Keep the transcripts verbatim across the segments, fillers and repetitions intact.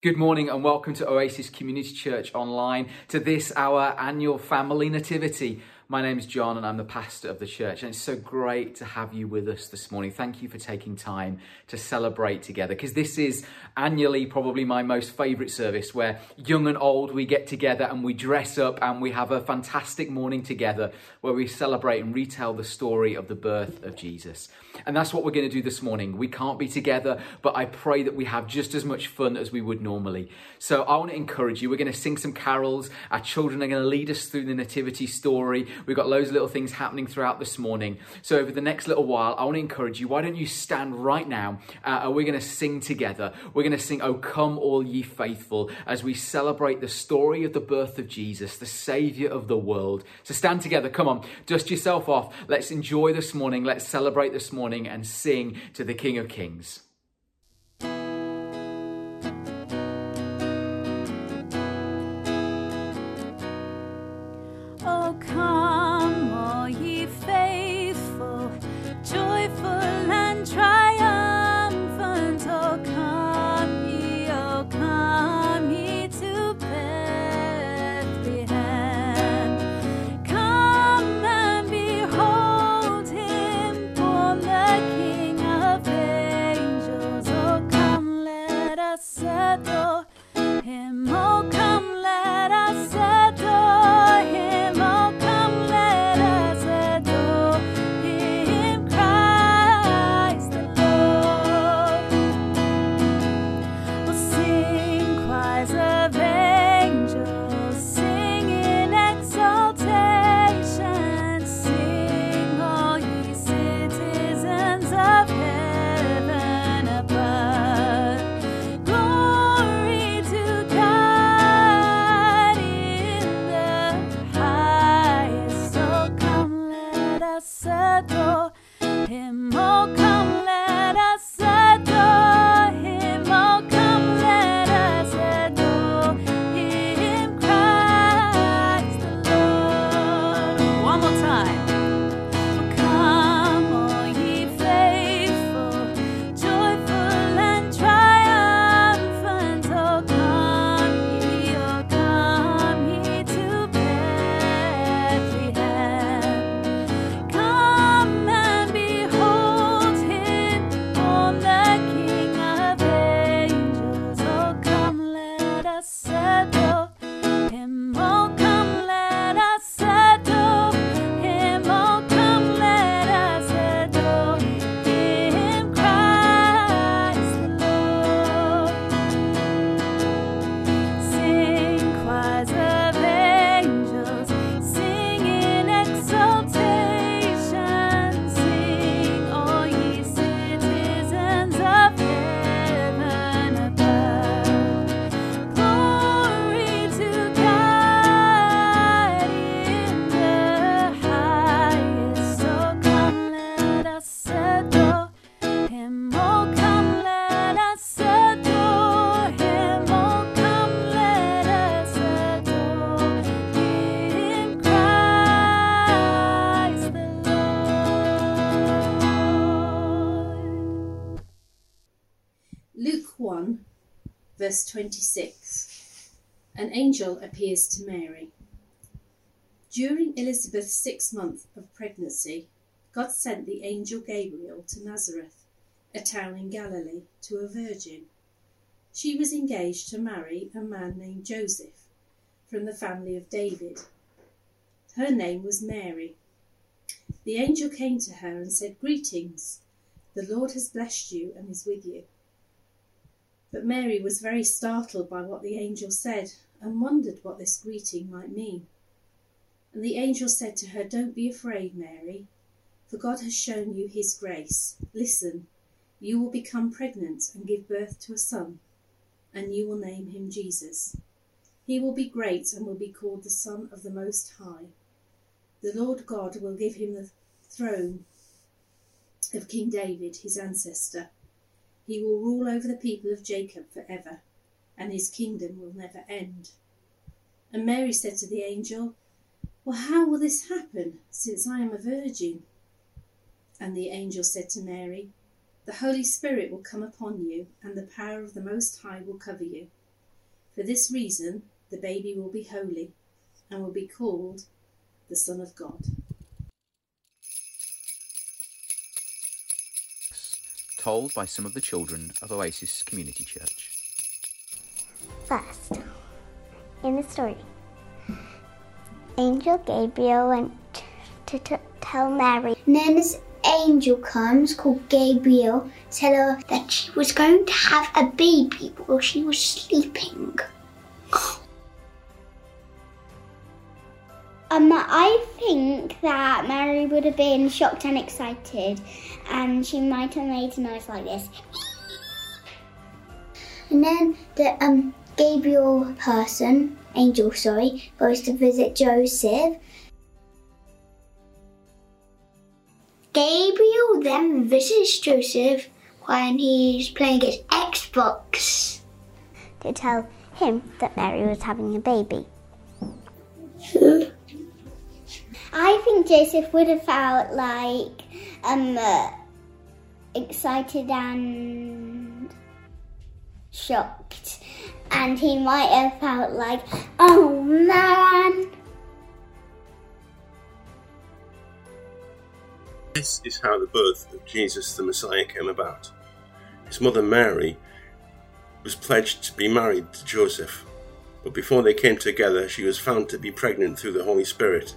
Good morning and welcome to Oasis Community Church Online, to this our annual family nativity. My name is John and I'm the pastor of the church, and it's so great to have you with us this morning. Thank you for taking time to celebrate together, because this is annually probably my most favourite service, where young and old we get together and we dress up and we have a fantastic morning together where we celebrate and retell the story of the birth of Jesus. And that's what we're going to do this morning. We can't be together, but I pray that we have just as much fun as we would normally. So I want to encourage you. We're going to sing some carols. Our children are going to lead us through the nativity story. We've got loads of little things happening throughout this morning. So over the next little while, I want to encourage you. Why don't you stand right now? Uh, and we're going to sing together. We're going to sing, "O Come All Ye Faithful," as we celebrate the story of the birth of Jesus, the Saviour of the world. So stand together. Come on, dust yourself off. Let's enjoy this morning. Let's celebrate this morning and sing to the King of Kings. Verse twenty-six. An angel appears to Mary. During Elizabeth's sixth month of pregnancy, God sent the angel Gabriel to Nazareth, a town in Galilee, to a virgin. She was engaged to marry a man named Joseph, from the family of David. Her name was Mary. The angel came to her and said, "Greetings, the Lord has blessed you and is with you." But Mary was very startled by what the angel said and wondered what this greeting might mean. And the angel said to her, "Don't be afraid, Mary, for God has shown you his grace. Listen, you will become pregnant and give birth to a son, and you will name him Jesus. He will be great and will be called the Son of the Most High. The Lord God will give him the throne of King David, his ancestor. He will rule over the people of Jacob forever, and his kingdom will never end." And Mary said to the angel, "Well, how will this happen, since I am a virgin?" And the angel said to Mary, "The Holy Spirit will come upon you, and the power of the Most High will cover you. For this reason, the baby will be holy and will be called the Son of God. Told by some of the children of Oasis Community Church. First, in the story, Angel Gabriel went to t- tell Mary. And then this angel comes, called Gabriel, tell her that she was going to have a baby while she was sleeping. Um, I think that Mary would have been shocked and excited, and she might have made a noise like this. And then the um Gabriel person, angel, sorry, goes to visit Joseph. Gabriel then visits Joseph when he's playing his Xbox to tell him that Mary was having a baby. I think Joseph would have felt like um, uh, excited and shocked, and he might have felt like, oh man. This is how the birth of Jesus the Messiah came about. His mother Mary was pledged to be married to Joseph, but before they came together she was found to be pregnant through the Holy Spirit.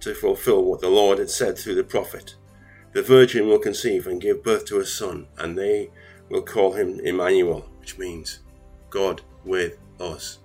to fulfill what the Lord had said through the prophet. The virgin will conceive and give birth to a son, and they will call him Emmanuel, which means God with us.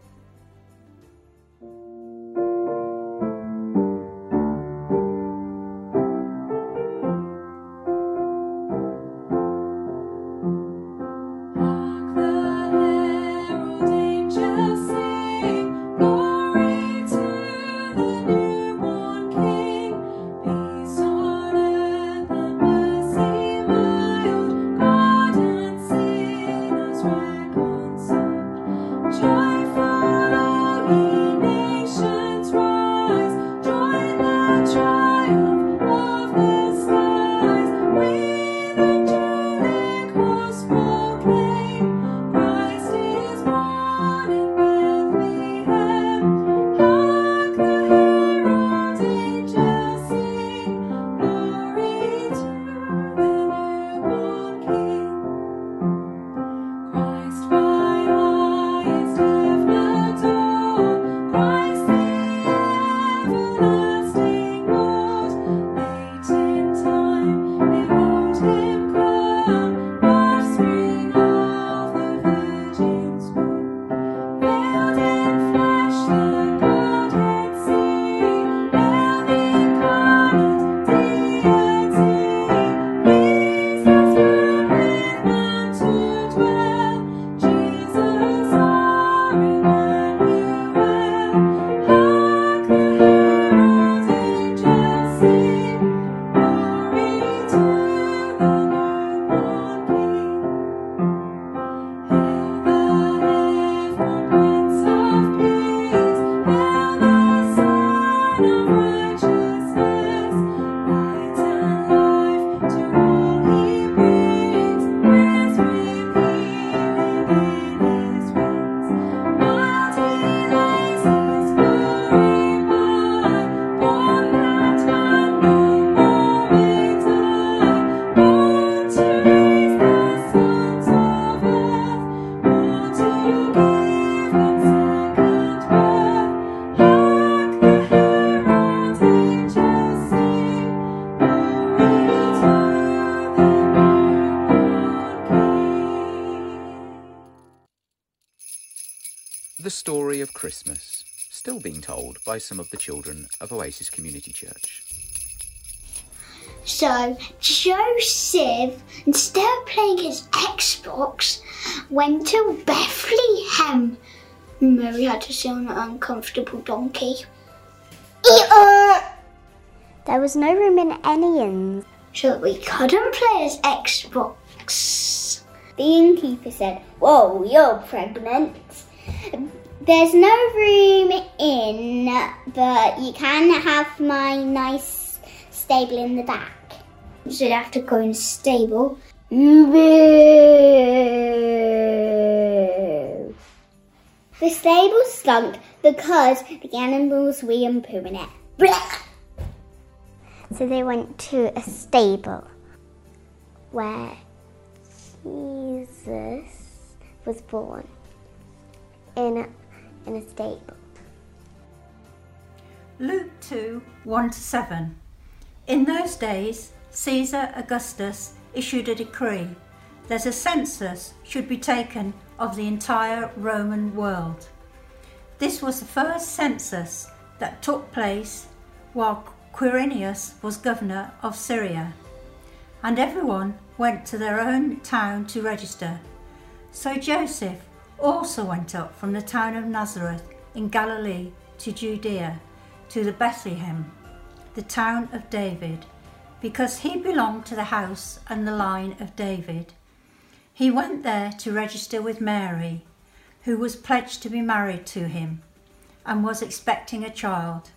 Story of Christmas, still being told by some of the children of Oasis Community Church. So, Joseph, instead of playing his Xbox, went to Bethlehem. Mary had to sit on an uncomfortable donkey. There was no room in any inns, so we couldn't play as Xbox. The innkeeper said, "Whoa, you're pregnant. There's no room in, but you can have my nice stable in the back." So you'd have to go in the stable. Boo! The stable stunk because the animals wee and poo in it. Blah! So they went to a stable where Jesus was born, in a, in a stable. Luke two, one to seven. In those days, Caesar Augustus issued a decree that a census should be taken of the entire Roman world. This was the first census that took place while Quirinius was governor of Syria, and everyone went to their own town to register. So Joseph also went up from the town of Nazareth in Galilee to Judea, to the Bethlehem, the town of David, because he belonged to the house and the line of David. He went there to register with Mary, who was pledged to be married to him and was expecting a child.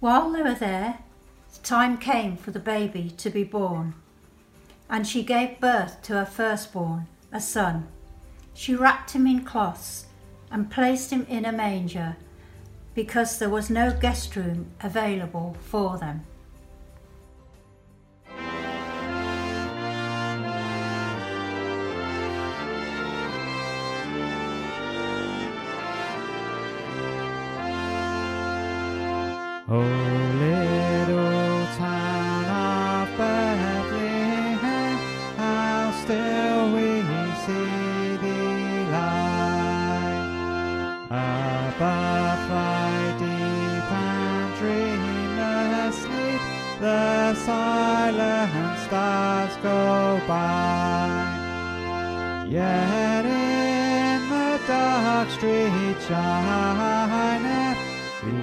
While they were there, the time came for the baby to be born, and she gave birth to her firstborn, a son. She wrapped him in cloths and placed him in a manger because there was no guest room available for them. Oh, little town of Bethlehem, how still we see thee lie. Above thy deep and dreamless sleep, the silent stars go by. Yet in the dark street shineth the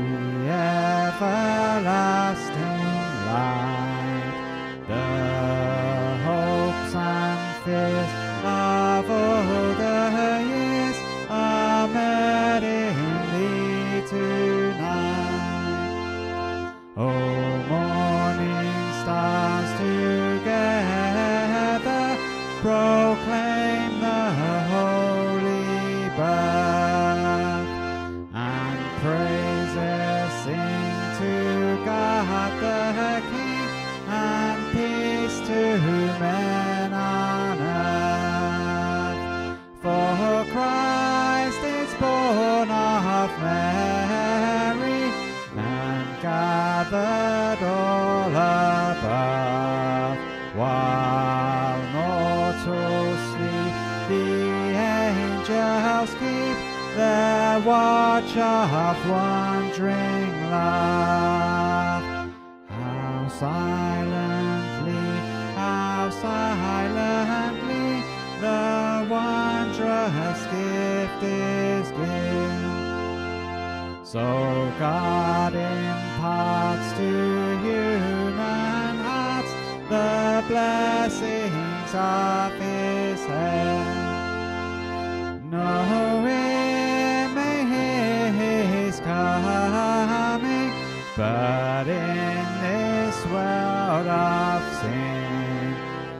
everlasting light, the hopes and fears of older years are met in thee tonight. O morning stars together proclaim the holy birth, and praise the King, and peace to men on earth. For Christ is born of Mary, and gathered all above, while mortal sleep the angels keep their watch of wondering love. Silently, how silently the wondrous gift is given. So God imparts to human hearts the blessings of his head. No ear may hear his coming, but in world of sin,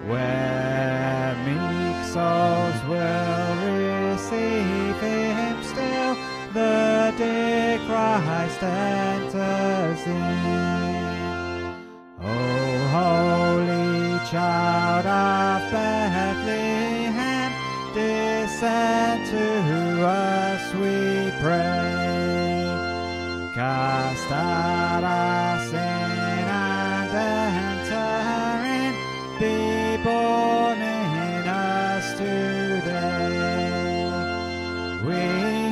where meek souls will receive him still, the day Christ enters in. O holy child of Bethlehem, descend to us, we pray. Cast out our sin, born in us today. We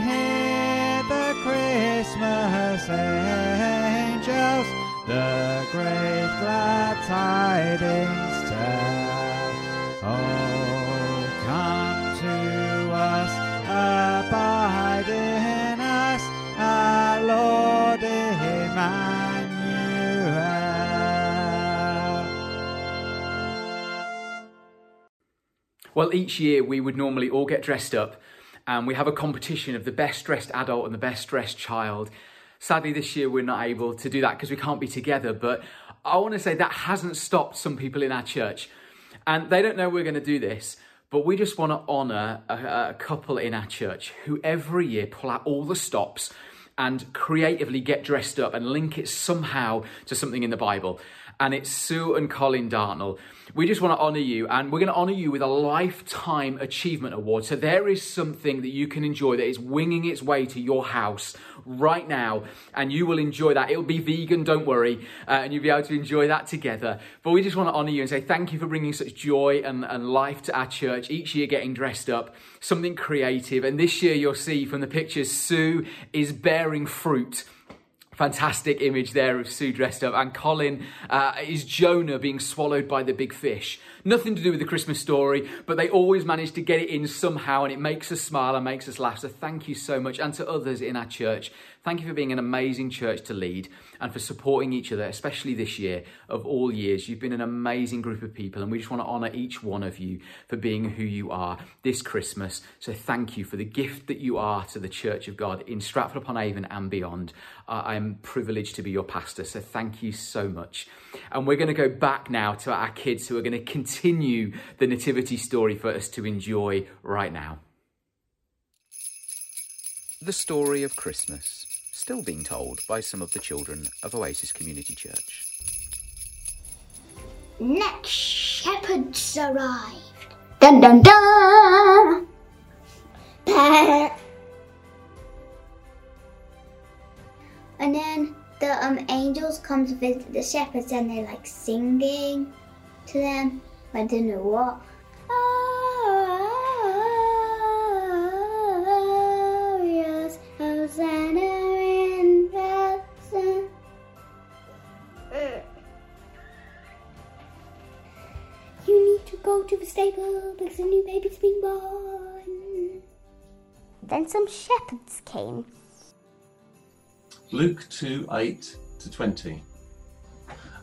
hear the Christmas angels the great glad tidings tell. Oh, come to us, abide in Well, each year we would normally all get dressed up and we have a competition of the best dressed adult and the best dressed child. Sadly, this year we're not able to do that because we can't be together, but I want to say that hasn't stopped some people in our church. And they don't know we're going to do this, but we just want to honour a, a couple in our church who every year pull out all the stops and creatively get dressed up and link it somehow to something in the Bible. And it's Sue and Colin Darnall. We just want to honour you, and we're going to honour you with a Lifetime Achievement Award. So there is something that you can enjoy that is winging its way to your house right now, and you will enjoy that. It'll be vegan, don't worry, uh, and you'll be able to enjoy that together. But we just want to honour you and say thank you for bringing such joy and, and life to our church, each year getting dressed up, something creative. And this year you'll see from the pictures, Sue is bearing fruit. Fantastic image there of Sue dressed up. And Colin uh, is Jonah being swallowed by the big fish. Nothing to do with the Christmas story, but they always manage to get it in somehow, and it makes us smile and makes us laugh. So thank you so much. And to others in our church, thank you for being an amazing church to lead and for supporting each other, especially this year of all years. You've been an amazing group of people, and we just want to honour each one of you for being who you are this Christmas. So thank you for the gift that you are to the Church of God in Stratford upon Avon and beyond. Uh, I'm privileged to be your pastor, so thank you so much. And we're going to go back now to our kids who are going to continue the nativity story for us to enjoy right now. The story of Christmas, still being told by some of the children of Oasis Community Church. Next, shepherds arrived. Dun dun dun! And then the um, angels come to visit the shepherds, and they're like singing to them. I don't know what. Oh, yes, Hosanna in Bethlehem. You need to go to the stable because a new baby's been born. Then some shepherds came. Luke two, eight to twenty.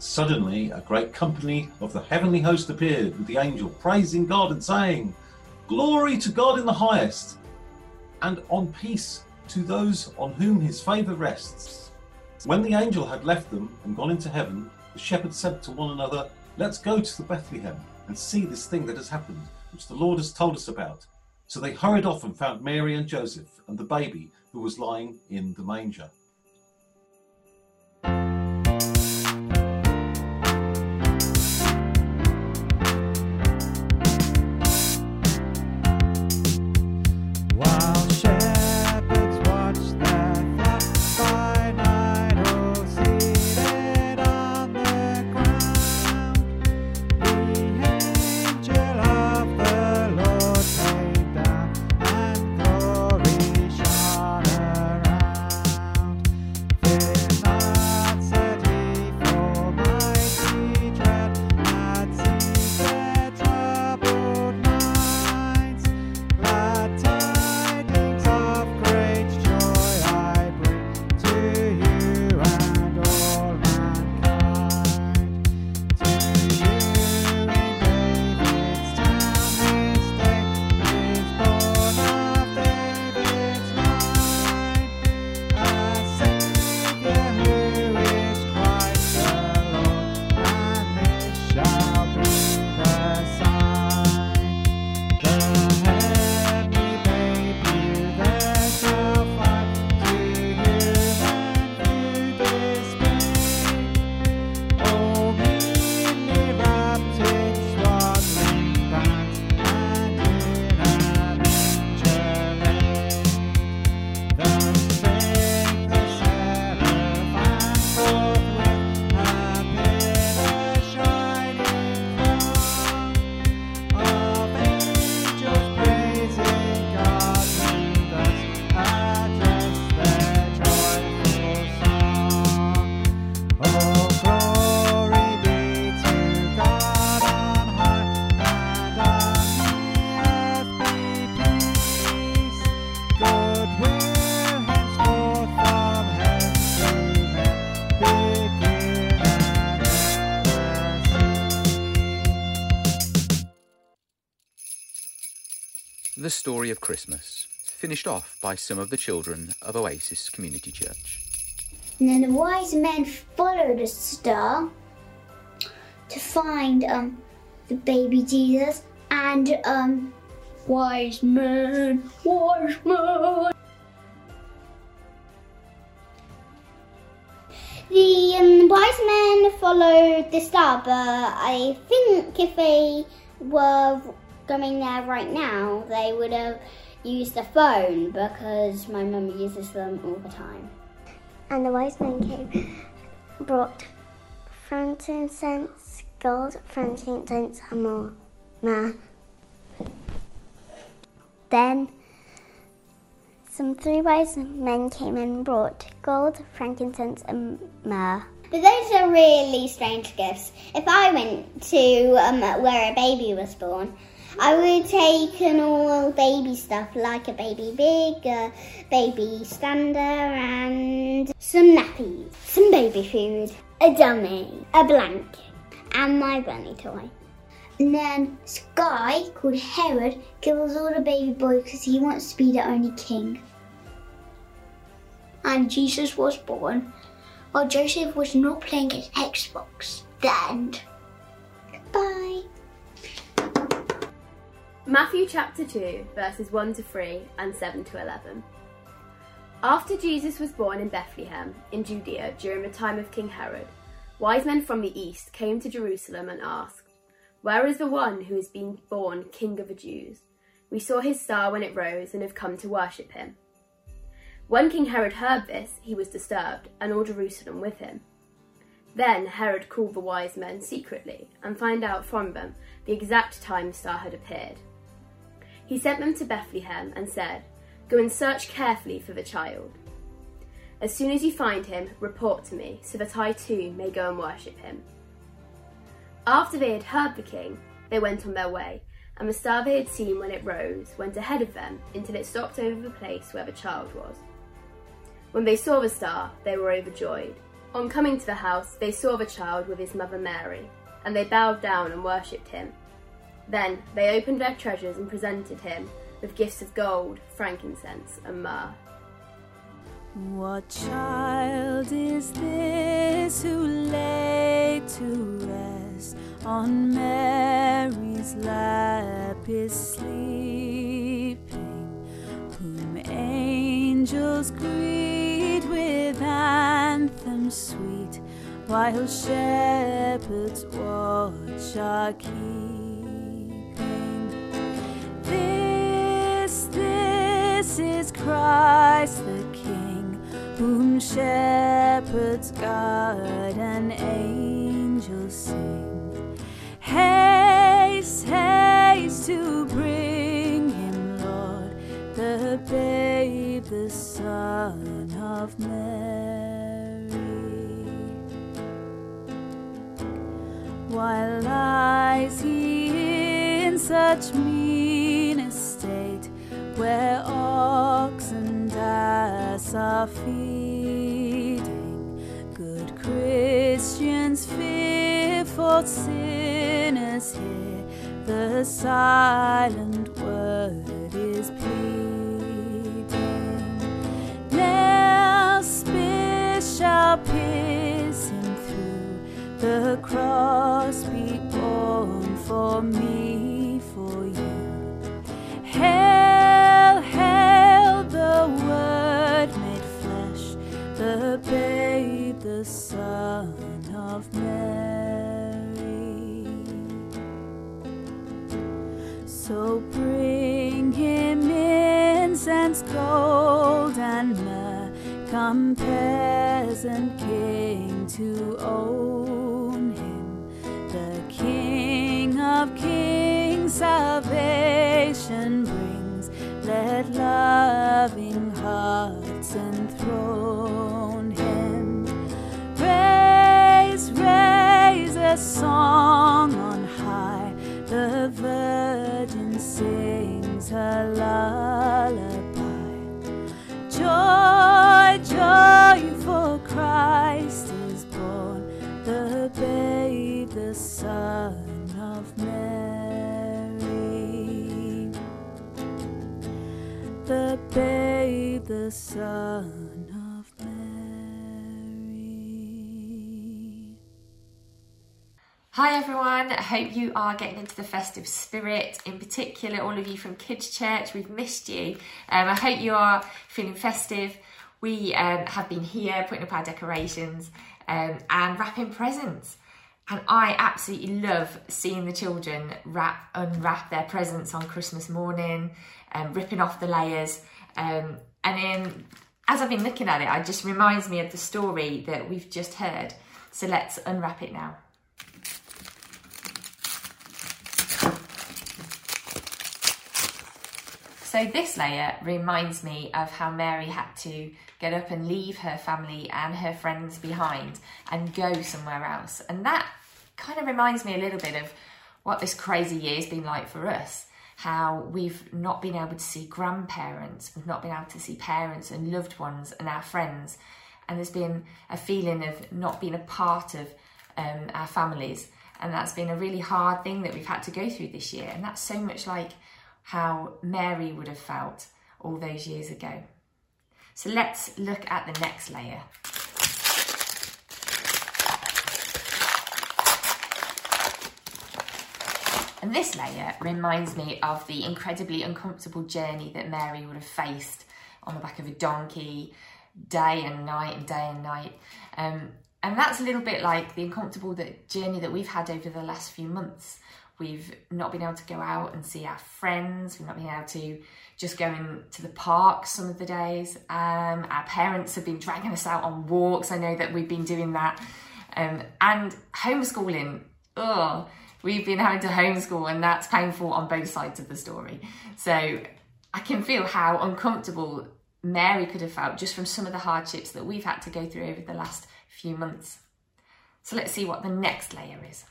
Suddenly, a great company of the heavenly host appeared with the angel, praising God and saying, "Glory to God in the highest, and on peace to those on whom his favour rests." When the angel had left them and gone into heaven, the shepherds said to one another, "Let's go to Bethlehem and see this thing that has happened, which the Lord has told us about." So they hurried off and found Mary and Joseph and the baby who was lying in the manger. the story of Christmas, finished off by some of the children of Oasis Community Church. And then the wise men followed a star to find um, the baby Jesus and um, wise men, wise men. The um, wise men followed the star, but I think if they were going there right now, they would have used the phone because my mum uses them all the time. And the wise men came, brought frankincense, gold, frankincense, and more. Nah. Then some three wise men came and brought gold, frankincense, and myrrh. But those are really strange gifts. If I went to um, where a baby was born, I would take an all baby stuff, like a baby wig, a baby stander, and some nappies, some baby food, a dummy, a blanket, and my bunny toy. And then this guy called Herod kills all the baby boys because he wants to be the only king. And Jesus was born while Joseph was not playing his Xbox. The end. Goodbye. Matthew chapter two, verses one to three and seven to eleven. After Jesus was born in Bethlehem in Judea during the time of King Herod, wise men from the east came to Jerusalem and asked, "Where is the one who has been born King of the Jews? We saw his star when it rose and have come to worship him." When King Herod heard this, he was disturbed, and all Jerusalem with him. Then Herod called the wise men secretly and found out from them the exact time the star had appeared. He sent them to Bethlehem and said, "Go and search carefully for the child. As soon as you find him, report to me, so that I too may go and worship him." After they had heard the king, they went on their way, and the star they had seen when it rose went ahead of them until it stopped over the place where the child was. When they saw the star, they were overjoyed. On coming to the house, they saw the child with his mother Mary, and they bowed down and worshipped him. Then they opened their treasures and presented him with gifts of gold, frankincense, and myrrh. What child is this who lay to rest on Mary's lap is sleeping, whom angels greet with anthems sweet, while shepherds watch are keeping? This, this is Christ the King, whom shepherds guard and angels sing. Haste, haste to bring him, Lord, the babe, the son of Mary. Why lies he in such mean estate, where ox and ass are feeding? Good Christians fear, for sinners hear, the silent word is pleading. Nails, spears shall pierce him through, the cross be borne for me, for you. Hail, hail the Word made flesh, the babe, the Son of Mary. So bring him incense, gold, and myrrh. Come, peasant king, to own him, the King of kings, salvation brings. Let loving hearts enthrone him. Raise, raise a song on high. The Virgin sings her lullaby. Joy, joy, for Christ is born, the babe, the Son of Mary. babe, the Son of Mary. Hi everyone, I hope you are getting into the festive spirit, in particular all of you from Kids Church. We've missed you. Um, I hope you are feeling festive. We um, have been here putting up our decorations um, and wrapping presents. And I absolutely love seeing the children wrap, unwrap their presents on Christmas morning, um, ripping off the layers. Um, and then, as I've been looking at it, it just reminds me of the story that we've just heard. So let's unwrap it now. So this layer reminds me of how Mary had to get up and leave her family and her friends behind and go somewhere else. And that kind of reminds me a little bit of what this crazy year's been like for us, how we've not been able to see grandparents, we've not been able to see parents and loved ones and our friends. And there's been a feeling of not being a part of um, our families. And that's been a really hard thing that we've had to go through this year. And that's so much like how Mary would have felt all those years ago. So let's look at the next layer. And this layer reminds me of the incredibly uncomfortable journey that Mary would have faced on the back of a donkey, day and night and day and night. Um, and that's a little bit like the uncomfortable that journey that we've had over the last few months. We've not been able to go out and see our friends. We've not been able to just go into the park some of the days. Um, our parents have been dragging us out on walks. I know that we've been doing that. Um, and homeschooling, ugh, we've been having to homeschool, and that's painful on both sides of the story. So I can feel how uncomfortable Mary could have felt just from some of the hardships that we've had to go through over the last few months. So let's see what the next layer is.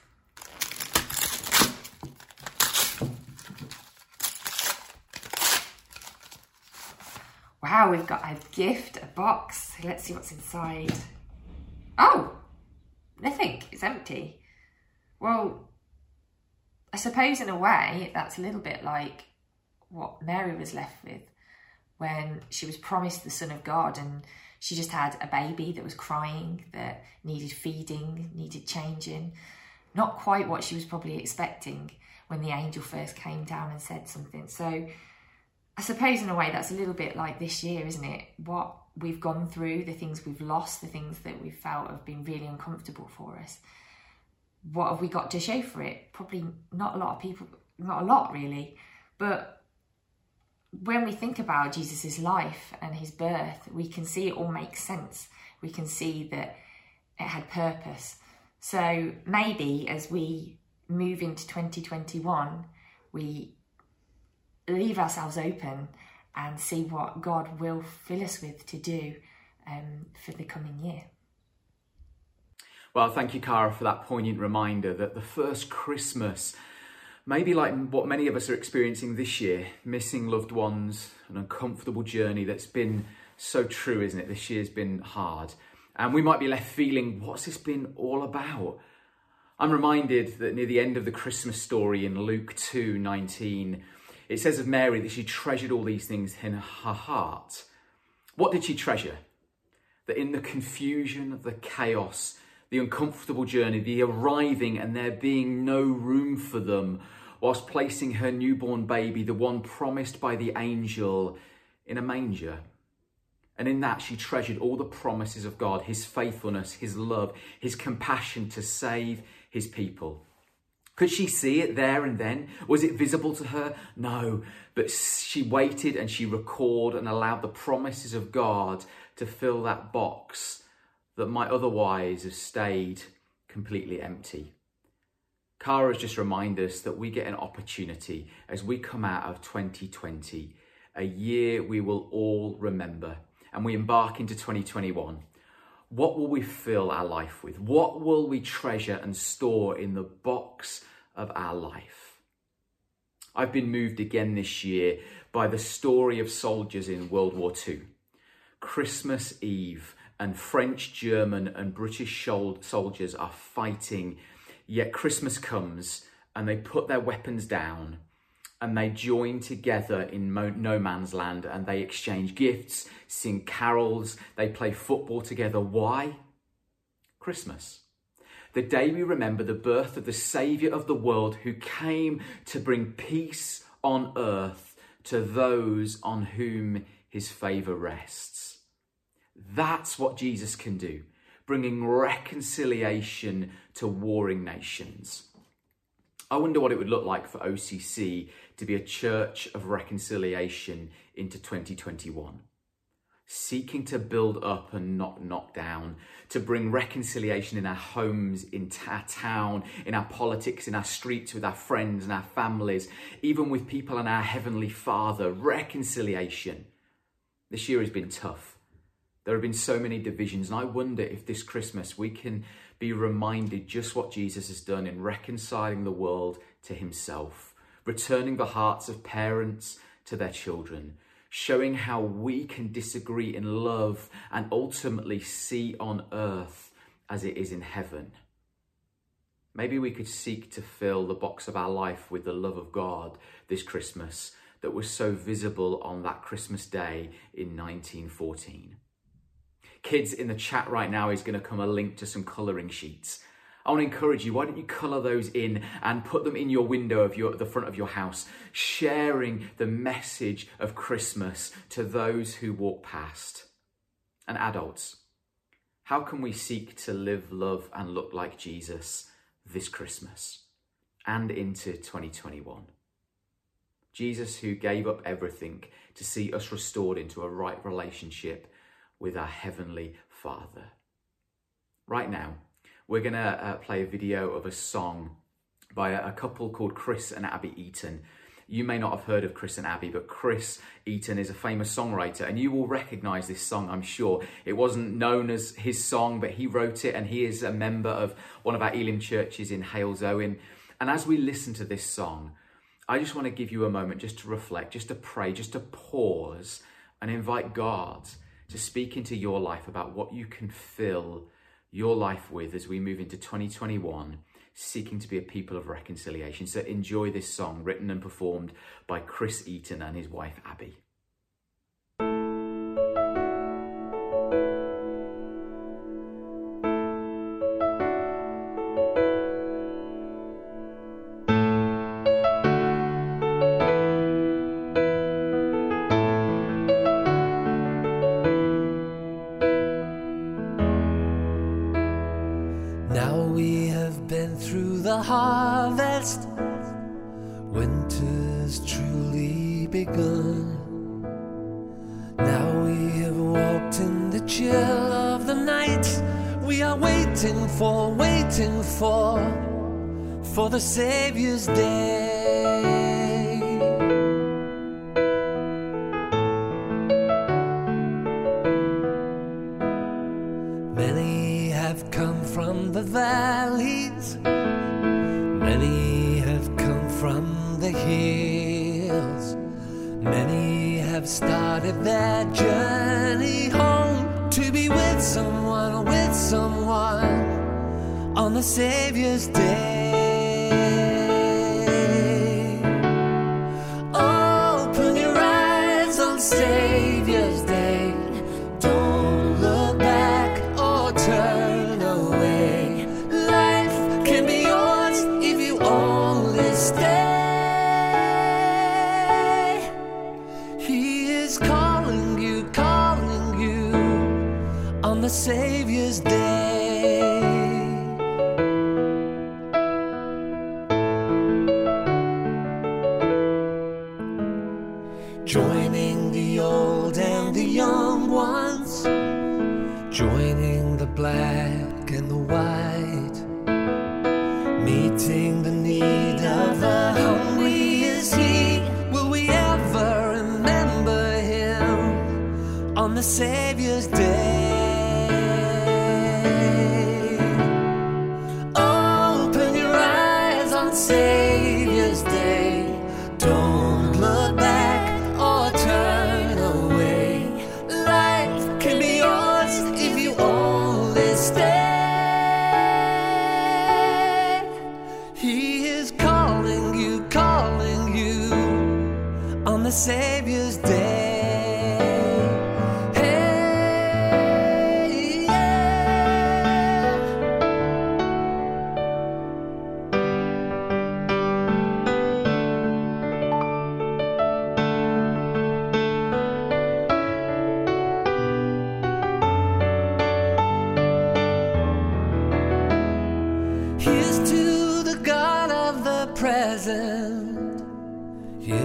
Wow, we've got a gift, a box. Let's see what's inside. Oh, nothing, it's empty. Well, I suppose in a way, that's a little bit like what Mary was left with when she was promised the Son of God, and she just had a baby that was crying, that needed feeding, needed changing. Not quite what she was probably expecting when the angel first came down and said something. So I suppose in a way that's a little bit like this year, isn't it? What we've gone through, the things we've lost, the things that we've felt have been really uncomfortable for us. What have we got to show for it? Probably not a lot of people, not a lot really. But when we think about Jesus's life and his birth, we can see it all makes sense. We can see that it had purpose. So maybe as we move into twenty twenty-one, we leave ourselves open and see what God will fill us with to do um, for the coming year. Well, thank you, Cara, for that poignant reminder that the first Christmas, maybe like what many of us are experiencing this year, missing loved ones, an uncomfortable journey that's been so true, isn't it? This year's been hard. And we might be left feeling, what's this been all about? I'm reminded that near the end of the Christmas story in Luke two nineteen, it says of Mary that she treasured all these things in her heart. What did she treasure? That in the confusion, the chaos, the uncomfortable journey, the arriving and there being no room for them, whilst placing her newborn baby, the one promised by the angel, in a manger. And in that, she treasured all the promises of God, his faithfulness, his love, his compassion to save his people. Could she see it there and then? Was it visible to her? No, but she waited and she recalled and allowed the promises of God to fill that box that might otherwise have stayed completely empty. Cara has just reminded us that we get an opportunity as we come out of twenty twenty, a year we will all remember, and we embark into twenty twenty-one. What will we fill our life with? What will we treasure and store in the box of our life? I've been moved again this year by the story of soldiers in World War Two. Christmas Eve, and French, German and British soldiers are fighting, yet Christmas comes and they put their weapons down and they join together in no man's land, and they exchange gifts, sing carols, they play football together. Why? Christmas. The day we remember the birth of the Saviour of the world, who came to bring peace on earth to those on whom his favour rests. That's what Jesus can do, bringing reconciliation to warring nations. I wonder what it would look like for O C C to be a church of reconciliation into twenty twenty-one. Seeking to build up and not knock down, to bring reconciliation in our homes, in our town, in our politics, in our streets, with our friends and our families, even with people and our Heavenly Father. Reconciliation. This year has been tough. There have been so many divisions, and I wonder if this Christmas we can be reminded just what Jesus has done in reconciling the world to himself, returning the hearts of parents to their children, showing how we can disagree in love and ultimately see on earth as it is in heaven. Maybe we could seek to fill the box of our life with the love of God this Christmas that was so visible on that Christmas day in nineteen fourteen. Kids, in the chat right now is going to come a link to some colouring sheets. I want to encourage you, why don't you colour those in and put them in your window of your, the front of your house, sharing the message of Christmas to those who walk past. And adults, how can we seek to live, love and look like Jesus this Christmas and into twenty twenty-one? Jesus, who gave up everything to see us restored into a right relationship with our Heavenly Father. Right now, we're going to uh, play a video of a song by a, a couple called Chris and Abby Eaton. You may not have heard of Chris and Abby, but Chris Eaton is a famous songwriter, and you will recognise this song, I'm sure. It wasn't known as his song, but he wrote it, and he is a member of one of our Elim churches in Hales Owen. And as we listen to this song, I just want to give you a moment just to reflect, just to pray, just to pause and invite God to speak into your life about what you can fill your life with as we move into twenty twenty-one, seeking to be a people of reconciliation. So enjoy this song, written and performed by Chris Eaton and his wife Abby. The Savior's day. Many have come from the valleys, many have come from the hills, many have started their journey home to be with someone, with someone on the Savior's day. Savior's day. Joining the old and the young ones, joining the black and the white, meeting the need of the hungry is he. Will we ever remember him on the Savior's day? Savior's day. Don't look back or turn away. Life can be yours if you only stay. He is calling you, calling you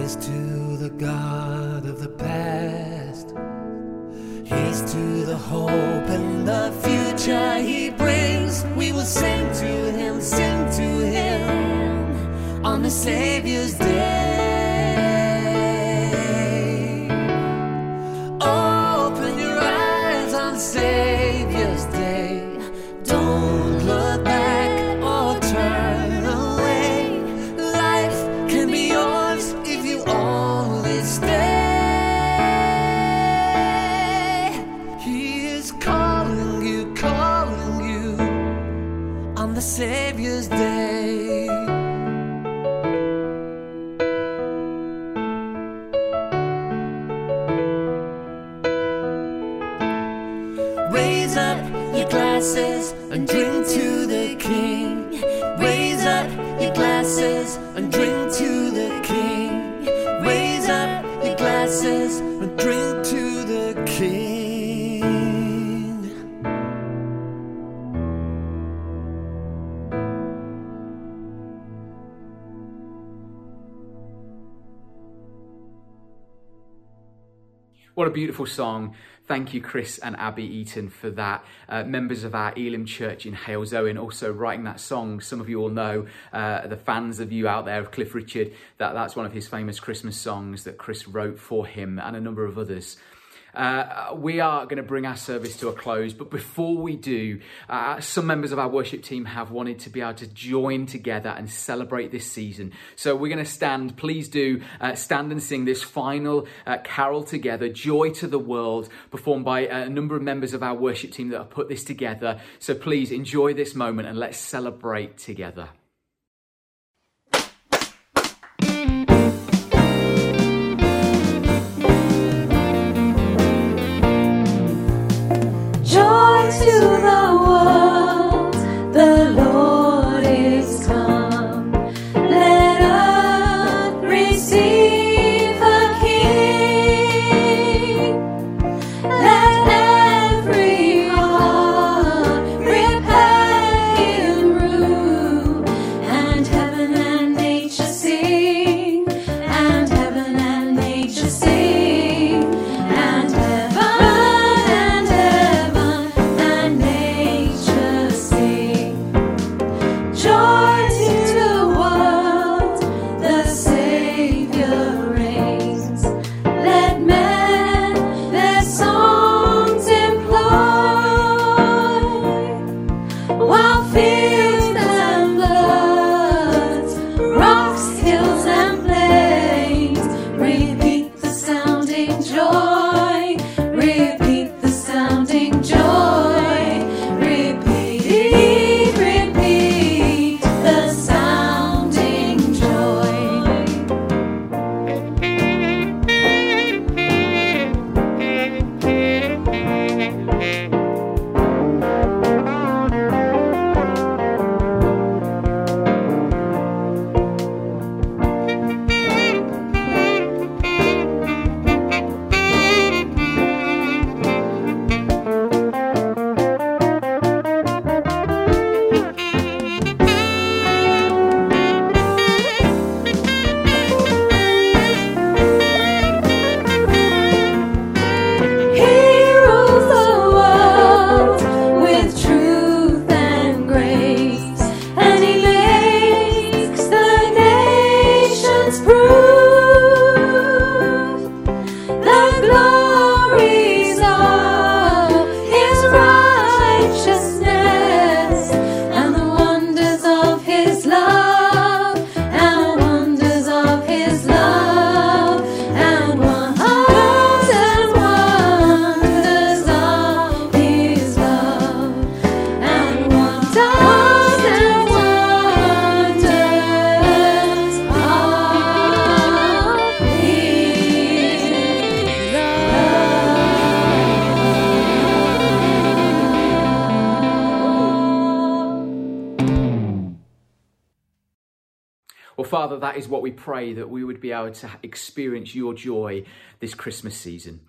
Praise to the God of the past. He's to the hope and the future he brings. We will sing to him, sing to him on the Savior's day. Open your eyes on Savior's day. Don't look back or turn away. Life can be yours if you only stay. The Savior's day. Raise up your glasses and drink to the King. Raise up your glasses and drink to the King. Raise up your glasses and drink to the King. What a beautiful song. Thank you, Chris and Abby Eaton, for that. Uh, members of our Elim church in Hales Owen also writing that song. Some of you all know, uh, the fans of you out there of Cliff Richard, that that's one of his famous Christmas songs that Chris wrote for him and a number of others. Uh, we are going to bring our service to a close, but before we do, uh, some members of our worship team have wanted to be able to join together and celebrate this season. So we're going to stand, please do, uh, stand and sing this final uh, carol together, Joy to the World, performed by a number of members of our worship team that have put this together. So please enjoy this moment and let's celebrate together. To the world, the Lord is come. Let us receive a King. Let every heart repay Him rue, and heaven and nature sing, and heaven and nature sing, and heaven. Father, that is what we pray, that we would be able to experience your joy this Christmas season.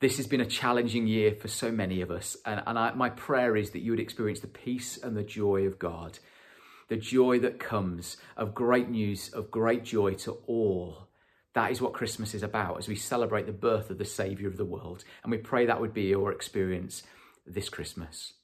This has been a challenging year for so many of us, and, and I, my prayer is that you would experience the peace and the joy of God, the joy that comes of great news, of great joy to all, That is what Christmas is about, as we celebrate the birth of the Saviour of the world. And we pray that would be your experience this Christmas.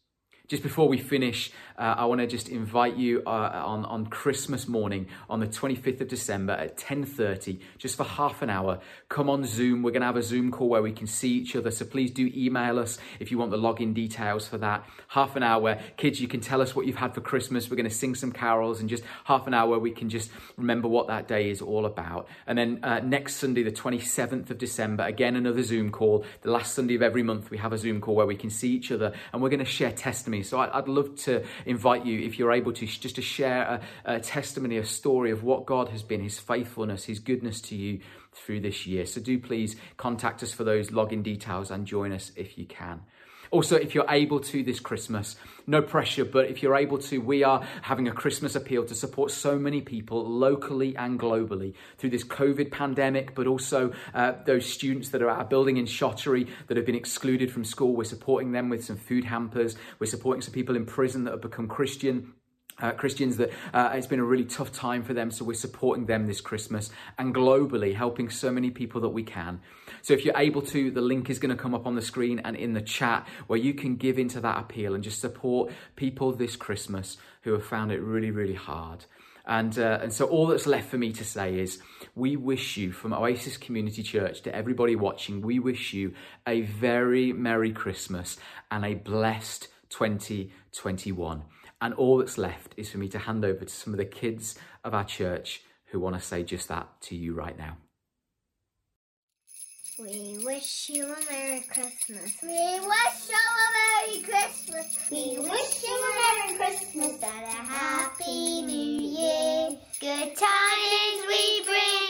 Just before we finish, uh, I want to just invite you uh, on, on Christmas morning, on the twenty-fifth of December at ten thirty, just for half an hour. Come on Zoom. We're going to have a Zoom call where we can see each other. So please do email us if you want the login details for that. Half an hour where, kids, you can tell us what you've had for Christmas. We're going to sing some carols, and just half an hour where we can just remember what that day is all about. And then uh, next Sunday, the twenty-seventh of December, again, another Zoom call. The last Sunday of every month, we have a Zoom call where we can see each other, and we're going to share testimony. So I'd love to invite you, if you're able to, just to share a, a testimony, a story of what God has been, his faithfulness, his goodness to you through this year. So do please contact us for those login details and join us if you can. Also, if you're able to this Christmas, no pressure, but if you're able to, we are having a Christmas appeal to support so many people locally and globally through this COVID pandemic, but also uh, those students that are at our building in Shottery that have been excluded from school. We're supporting them with some food hampers. We're supporting some people in prison that have become Christian. Uh, Christians that uh, it's been a really tough time for them, so we're supporting them this Christmas, and globally helping so many people that we can. So if you're able to, the link is going to come up on the screen and in the chat, where you can give into that appeal and just support people this Christmas who have found it really, really hard. And uh, and so all that's left for me to say is, we wish you from Oasis Community Church, to everybody watching, we wish you a very Merry Christmas and a blessed twenty twenty-one. And all that's left is for me to hand over to some of the kids of our church who want to say just that to you right now. We wish you a Merry Christmas. We wish you a Merry Christmas. We wish you a Merry Christmas and a Happy New Year. Good tidings we bring.